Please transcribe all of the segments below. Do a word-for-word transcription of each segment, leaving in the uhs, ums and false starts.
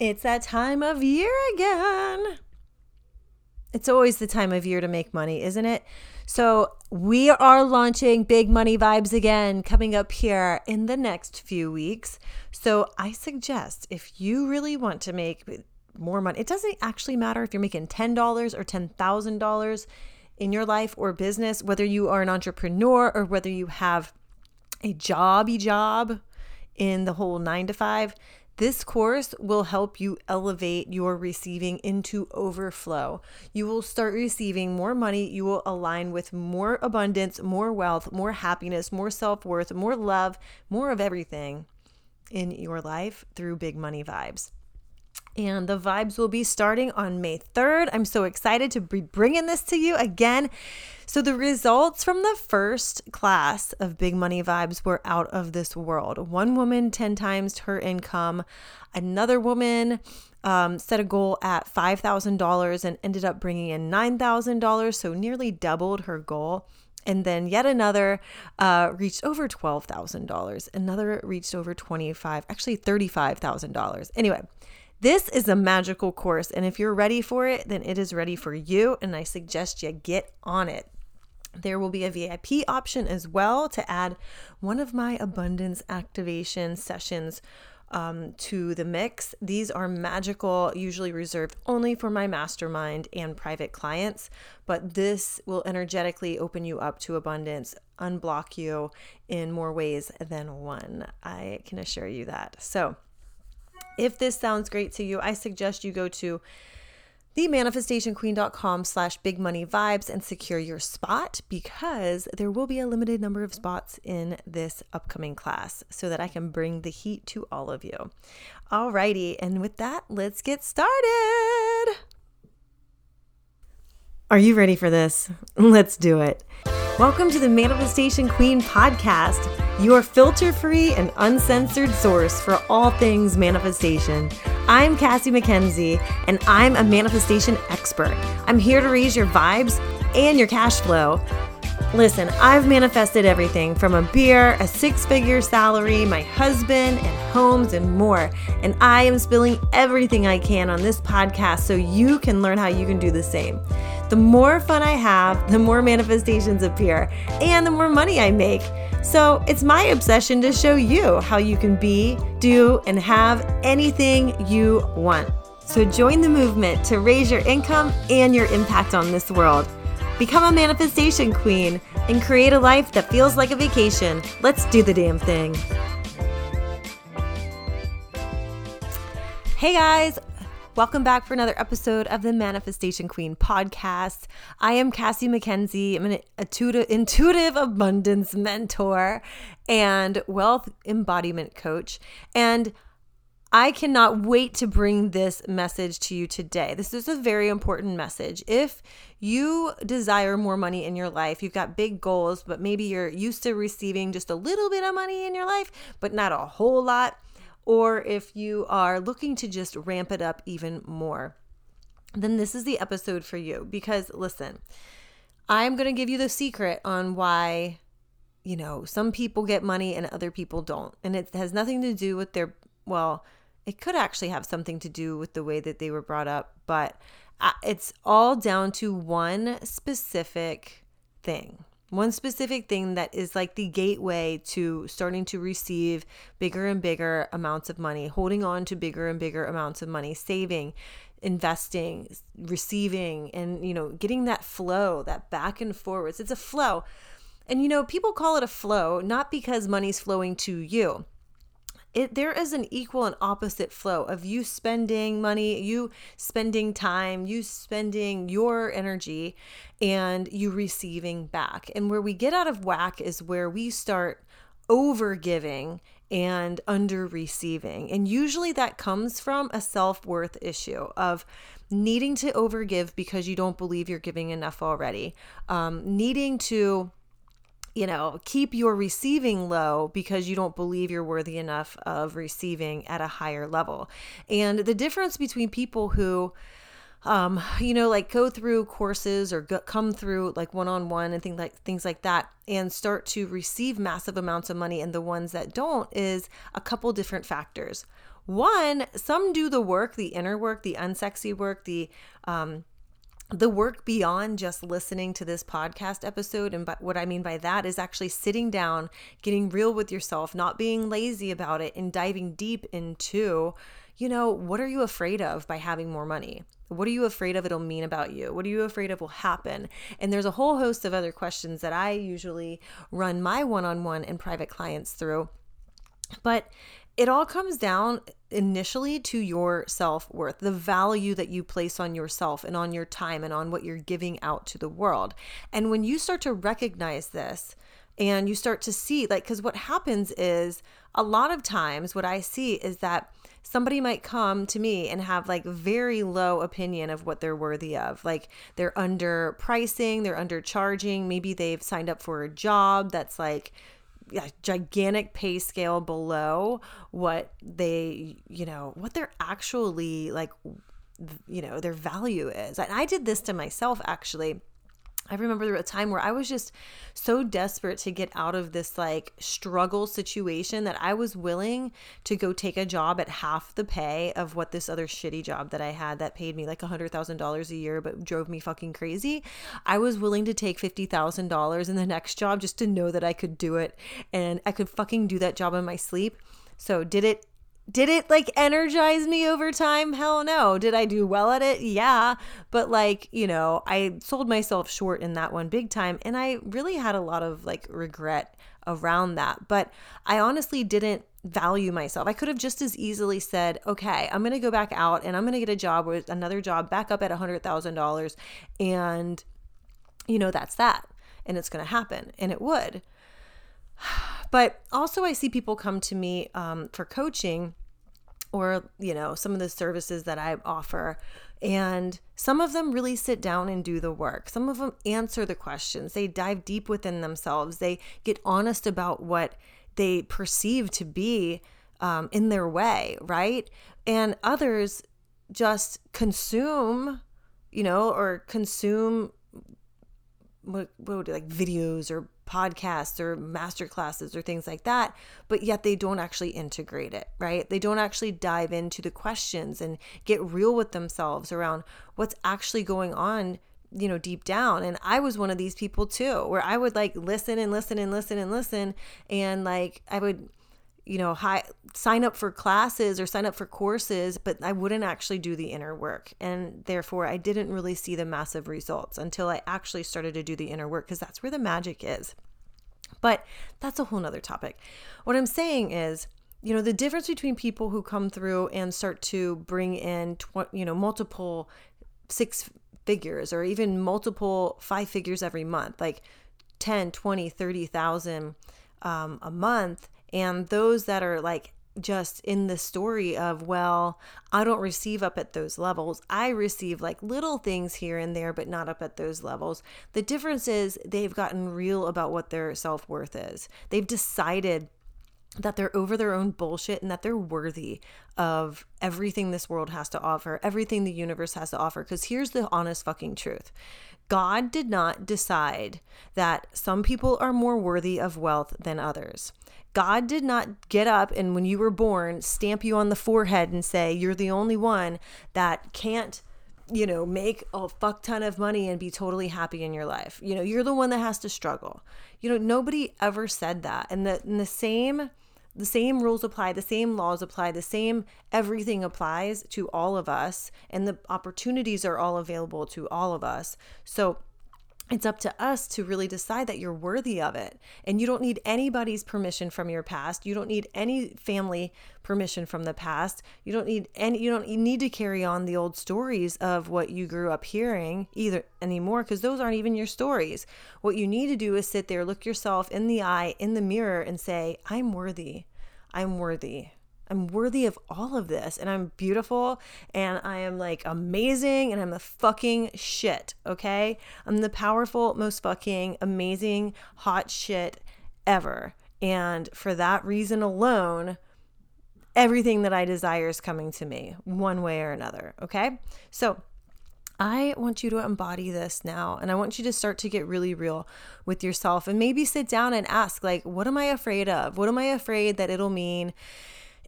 It's that time of year again. It's always the time of year to make money, isn't it? So we are launching Big Money Vibes again coming up here in the next few weeks. So I suggest if you really want to make more money, it doesn't actually matter if you're making ten dollars or ten thousand dollars in your life or business, whether you are an entrepreneur or whether you have a jobby job in the whole nine to five, this course will help you elevate your receiving into overflow. You will start receiving more money. You will align with more abundance, more wealth, more happiness, more self-worth, more love, more of everything in your life through Big Money Vibes. And the vibes will be starting on May third. I'm so excited to be bringing this to you again. So the results from the first class of Big Money Vibes were out of this world. One woman ten times her income. Another woman um, set a goal at five thousand dollars and ended up bringing in nine thousand dollars, so nearly doubled her goal. And then yet another uh, reached over twelve thousand dollars. Another reached over twenty-five thousand dollars, actually thirty-five thousand dollars. Anyway, this is a magical course, and if you're ready for it, then it is ready for you, and I suggest you get on it. There will be a V I P option as well to add one of my abundance activation sessions um, to the mix. These are magical, usually reserved only for my mastermind and private clients, but this will energetically open you up to abundance, unblock you in more ways than one. I can assure you that. So if this sounds great to you, I suggest you go to themanifestationqueen.com slash big money vibes and secure your spot, because there will be a limited number of spots in this upcoming class so that I can bring the heat to all of you. All righty. And with that, let's get started. Are you ready for this? Let's do it. Welcome to the Manifestation Queen podcast, your filter-free and uncensored source for all things manifestation. I'm Cassie MacKenzie, and I'm a manifestation expert. I'm here to raise your vibes and your cash flow. Listen, I've manifested everything from a beer, a six-figure salary, my husband, and homes, and more. And I am spilling everything I can on this podcast so you can learn how you can do the same. The more fun I have, the more manifestations appear, and the more money I make. So it's my obsession to show you how you can be, do, and have anything you want. So join the movement to raise your income and your impact on this world. Become a manifestation queen and create a life that feels like a vacation. Let's do the damn thing. Hey guys. Welcome back for another episode of the Manifestation Queen podcast. I am Cassie MacKenzie. I'm an intuitive abundance mentor and wealth embodiment coach. And I cannot wait to bring this message to you today. This is a very important message. If you desire more money in your life, you've got big goals, but maybe you're used to receiving just a little bit of money in your life, but not a whole lot, or if you are looking to just ramp it up even more, then this is the episode for you. Because listen, I'm going to give you the secret on why, you know, some people get money and other people don't. And it has nothing to do with their, well, it could actually have something to do with the way that they were brought up, but it's all down to one specific thing. One specific thing that is like the gateway to starting to receive bigger and bigger amounts of money, holding on to bigger and bigger amounts of money, saving, investing, receiving, and, you know, getting that flow, that back and forwards. It's a flow. And, you know, people call it a flow, not because money's flowing to you. It, there is an equal and opposite flow of you spending money, you spending time, you spending your energy, and you receiving back. And where we get out of whack is where we start over giving and under receiving. And usually that comes from a self-worth issue of needing to overgive because you don't believe you're giving enough already, um, needing to you know, keep your receiving low because you don't believe you're worthy enough of receiving at a higher level. And the difference between people who, um, you know, like go through courses or go, come through like one-on-one and things like things like that and start to receive massive amounts of money and the ones that don't is a couple different factors. One, some do the work, the inner work, the unsexy work, the um, the work beyond just listening to this podcast episode. And but what I mean by that is actually sitting down, getting real with yourself, not being lazy about it, and diving deep into, you know, what are you afraid of by having more money? What are you afraid of it'll mean about you? What are you afraid of will happen? And there's a whole host of other questions that I usually run my one-on-one and private clients through. But it all comes down initially to your self-worth, the value that you place on yourself and on your time and on what you're giving out to the world. And when you start to recognize this, and you start to see, like, because what happens is a lot of times what I see is that somebody might come to me and have like very low opinion of what they're worthy of. Like they're underpricing, they're undercharging. Maybe they've signed up for a job that's like a gigantic pay scale below what they, you know, what they're actually like, you know, their value is. And I did this to myself actually. I remember there was a time where I was just so desperate to get out of this like struggle situation that I was willing to go take a job at half the pay of what this other shitty job that I had that paid me like one hundred thousand dollars a year but drove me fucking crazy. I was willing to take fifty thousand dollars in the next job just to know that I could do it and I could fucking do that job in my sleep. So did it Did it like energize me over time? Hell no. Did I do well at it? Yeah. But like, you know, I sold myself short in that one big time. And I really had a lot of like regret around that. But I honestly didn't value myself. I could have just as easily said, okay, I'm going to go back out and I'm going to get a job or another job back up at one hundred thousand dollars. And, you know, that's that. And it's going to happen. And it would. But also I see people come to me um, for coaching or, you know, some of the services that I offer. And some of them really sit down and do the work. Some of them answer the questions. They dive deep within themselves. They get honest about what they perceive to be um, in their way, right? And others just consume, you know, or consume what, what would it, like videos or podcasts or master classes or things like that, but yet they don't actually integrate it, right? They don't actually dive into the questions and get real with themselves around what's actually going on, you know, deep down. And I was one of these people too, where I would like listen and listen and listen and listen. And like, I would, you know, hi, sign up for classes or sign up for courses, but I wouldn't actually do the inner work. And therefore I didn't really see the massive results until I actually started to do the inner work, because that's where the magic is. But that's a whole nother topic. What I'm saying is, you know, the difference between people who come through and start to bring in, tw- you know, multiple six figures or even multiple five figures every month, like ten, twenty, thirty thousand um, a month. And those that are like just in the story of, well, I don't receive up at those levels. I receive like little things here and there, but not up at those levels. The difference is they've gotten real about what their self-worth is. They've decided that they're over their own bullshit and that they're worthy of everything this world has to offer, everything the universe has to offer. Because here's the honest fucking truth. God did not decide that some people are more worthy of wealth than others. God did not get up and when you were born, stamp you on the forehead and say, you're the only one that can't, you know, make a fuck ton of money and be totally happy in your life. You know, you're the one that has to struggle. You know, nobody ever said that. And the, and the same, the same rules apply, the same laws apply, the same everything applies to all of us. And the opportunities are all available to all of us. So it's up to us to really decide that you're worthy of it. And you don't need anybody's permission from your past. You don't need any family permission from the past. You don't need any, you don't you need to carry on the old stories of what you grew up hearing either anymore, because those aren't even your stories. What you need to do is sit there, look yourself in the eye, in the mirror and say, I'm worthy. I'm worthy. I'm worthy of all of this, and I'm beautiful, and I am like amazing, and I'm the fucking shit, okay? I'm the powerful, most fucking amazing, hot shit ever. And for that reason alone, everything that I desire is coming to me one way or another, okay? So I want you to embody this now, and I want you to start to get really real with yourself and maybe sit down and ask, like, what am I afraid of? What am I afraid that it'll mean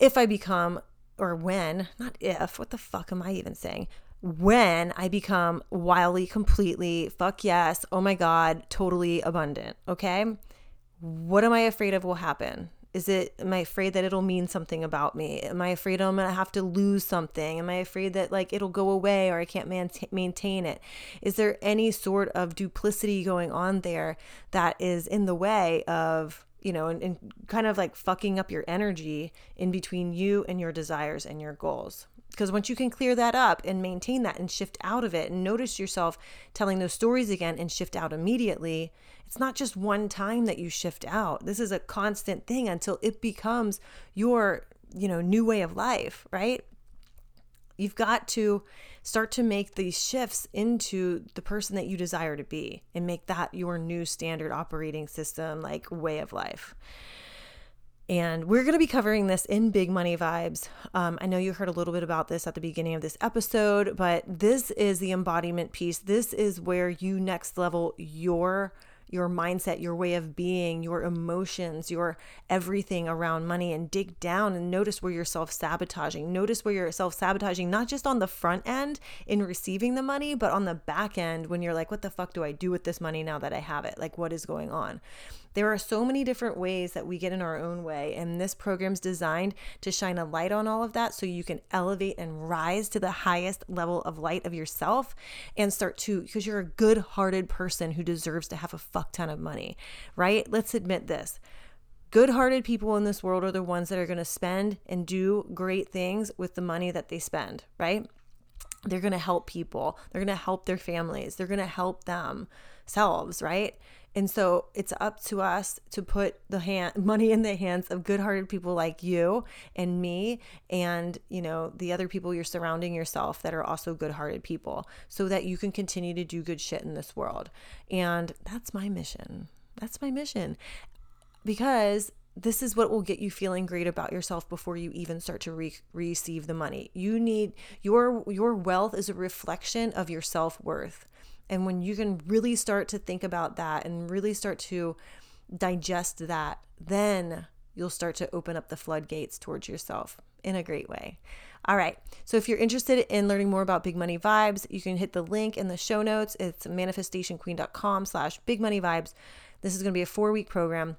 if I become or when, not if, what the fuck am I even saying? When I become wildly, completely, fuck yes, oh my God, totally abundant, okay? What am I afraid of will happen? Is it, am I afraid that it'll mean something about me? Am I afraid I'm going to have to lose something? Am I afraid that like it'll go away or I can't man- maintain it? Is there any sort of duplicity going on there that is in the way of, you know, and, and kind of like fucking up your energy in between you and your desires and your goals? Because once you can clear that up and maintain that and shift out of it and notice yourself telling those stories again and shift out immediately, it's not just one time that you shift out. This is a constant thing until it becomes your, you know, new way of life, right? You've got to start to make these shifts into the person that you desire to be and make that your new standard operating system, like way of life. And we're going to be covering this in Big Money Vibes. Um, I know you heard a little bit about this at the beginning of this episode, but this is the embodiment piece. This is where you next level your your mindset, your way of being, your emotions, your everything around money, and dig down and notice where you're self-sabotaging. Notice where you're self-sabotaging, not just on the front end in receiving the money, but on the back end when you're like, what the fuck do I do with this money now that I have it? Like, what is going on? There are so many different ways that we get in our own way, and this program's designed to shine a light on all of that so you can elevate and rise to the highest level of light of yourself and start to, because you're a good-hearted person who deserves to have a fuck ton of money, right? Let's admit this. Good-hearted people in this world are the ones that are going to spend and do great things with the money that they spend, right? They're going to help people. They're going to help their families. They're going to help themselves, right? And so it's up to us to put the hand, money in the hands of good-hearted people like you and me and, you know, the other people you're surrounding yourself that are also good-hearted people so that you can continue to do good shit in this world. And that's my mission. That's my mission. Because this is what will get you feeling great about yourself before you even start to re- receive the money. You need, your your wealth is a reflection of your self-worth. And when you can really start to think about that and really start to digest that, then you'll start to open up the floodgates towards yourself in a great way. All right. So if you're interested in learning more about Big Money Vibes, you can hit the link in the show notes. It's manifestation queen dot com slash Big Money Vibes. This is going to be a four-week program.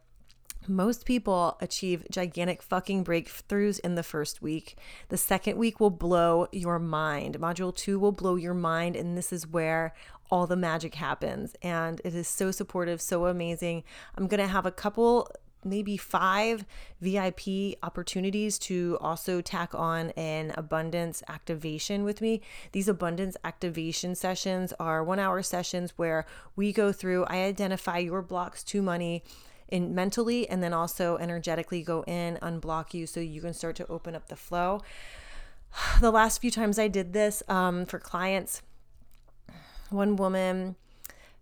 Most people achieve gigantic fucking breakthroughs in the first week. The second week will blow your mind. Module two will blow your mind. And this is where all the magic happens. And it is so supportive, so amazing. I'm going to have a couple, maybe five V I P opportunities to also tack on an abundance activation with me. These abundance activation sessions are one hour sessions where we go through, I identify your blocks to money in mentally, and then also energetically go in, unblock you so you can start to open up the flow. The last few times I did this um, for clients, one woman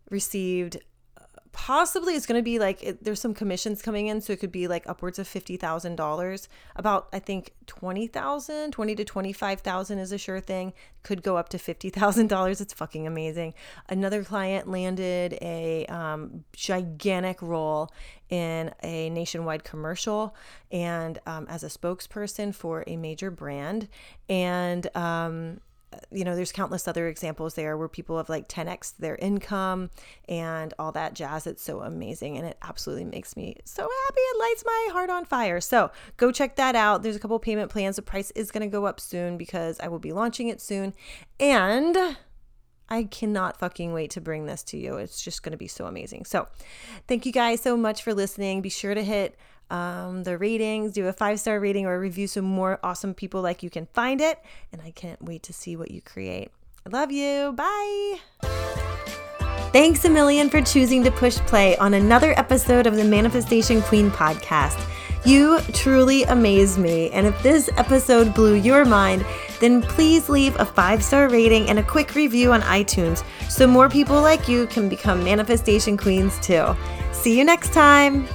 received possibly, it's going to be like, it, there's some commissions coming in, so it could be like upwards of fifty thousand dollars. About, I think, twenty thousand dollars, twenty thousand to twenty-five thousand dollars is a sure thing. Could go up to fifty thousand dollars. It's fucking amazing. Another client landed a um, gigantic role in a nationwide commercial and um, as a spokesperson for a major brand. And, um, you know, there's countless other examples there where people have like ten X'd their income and all that jazz. It's so amazing. And it absolutely makes me so happy. It lights my heart on fire. So go check that out. There's a couple payment plans. The price is going to go up soon because I will be launching it soon. And I cannot fucking wait to bring this to you. It's just going to be so amazing. So thank you guys so much for listening. Be sure to hit um, the ratings, do a five-star rating or review so more awesome people like you can find it. And I can't wait to see what you create. I love you. Bye. Thanks a million for choosing to push play on another episode of the Manifestation Queen podcast. You truly amaze me. And if this episode blew your mind, then please leave a five-star rating and a quick review on iTunes so more people like you can become manifestation queens too. See you next time.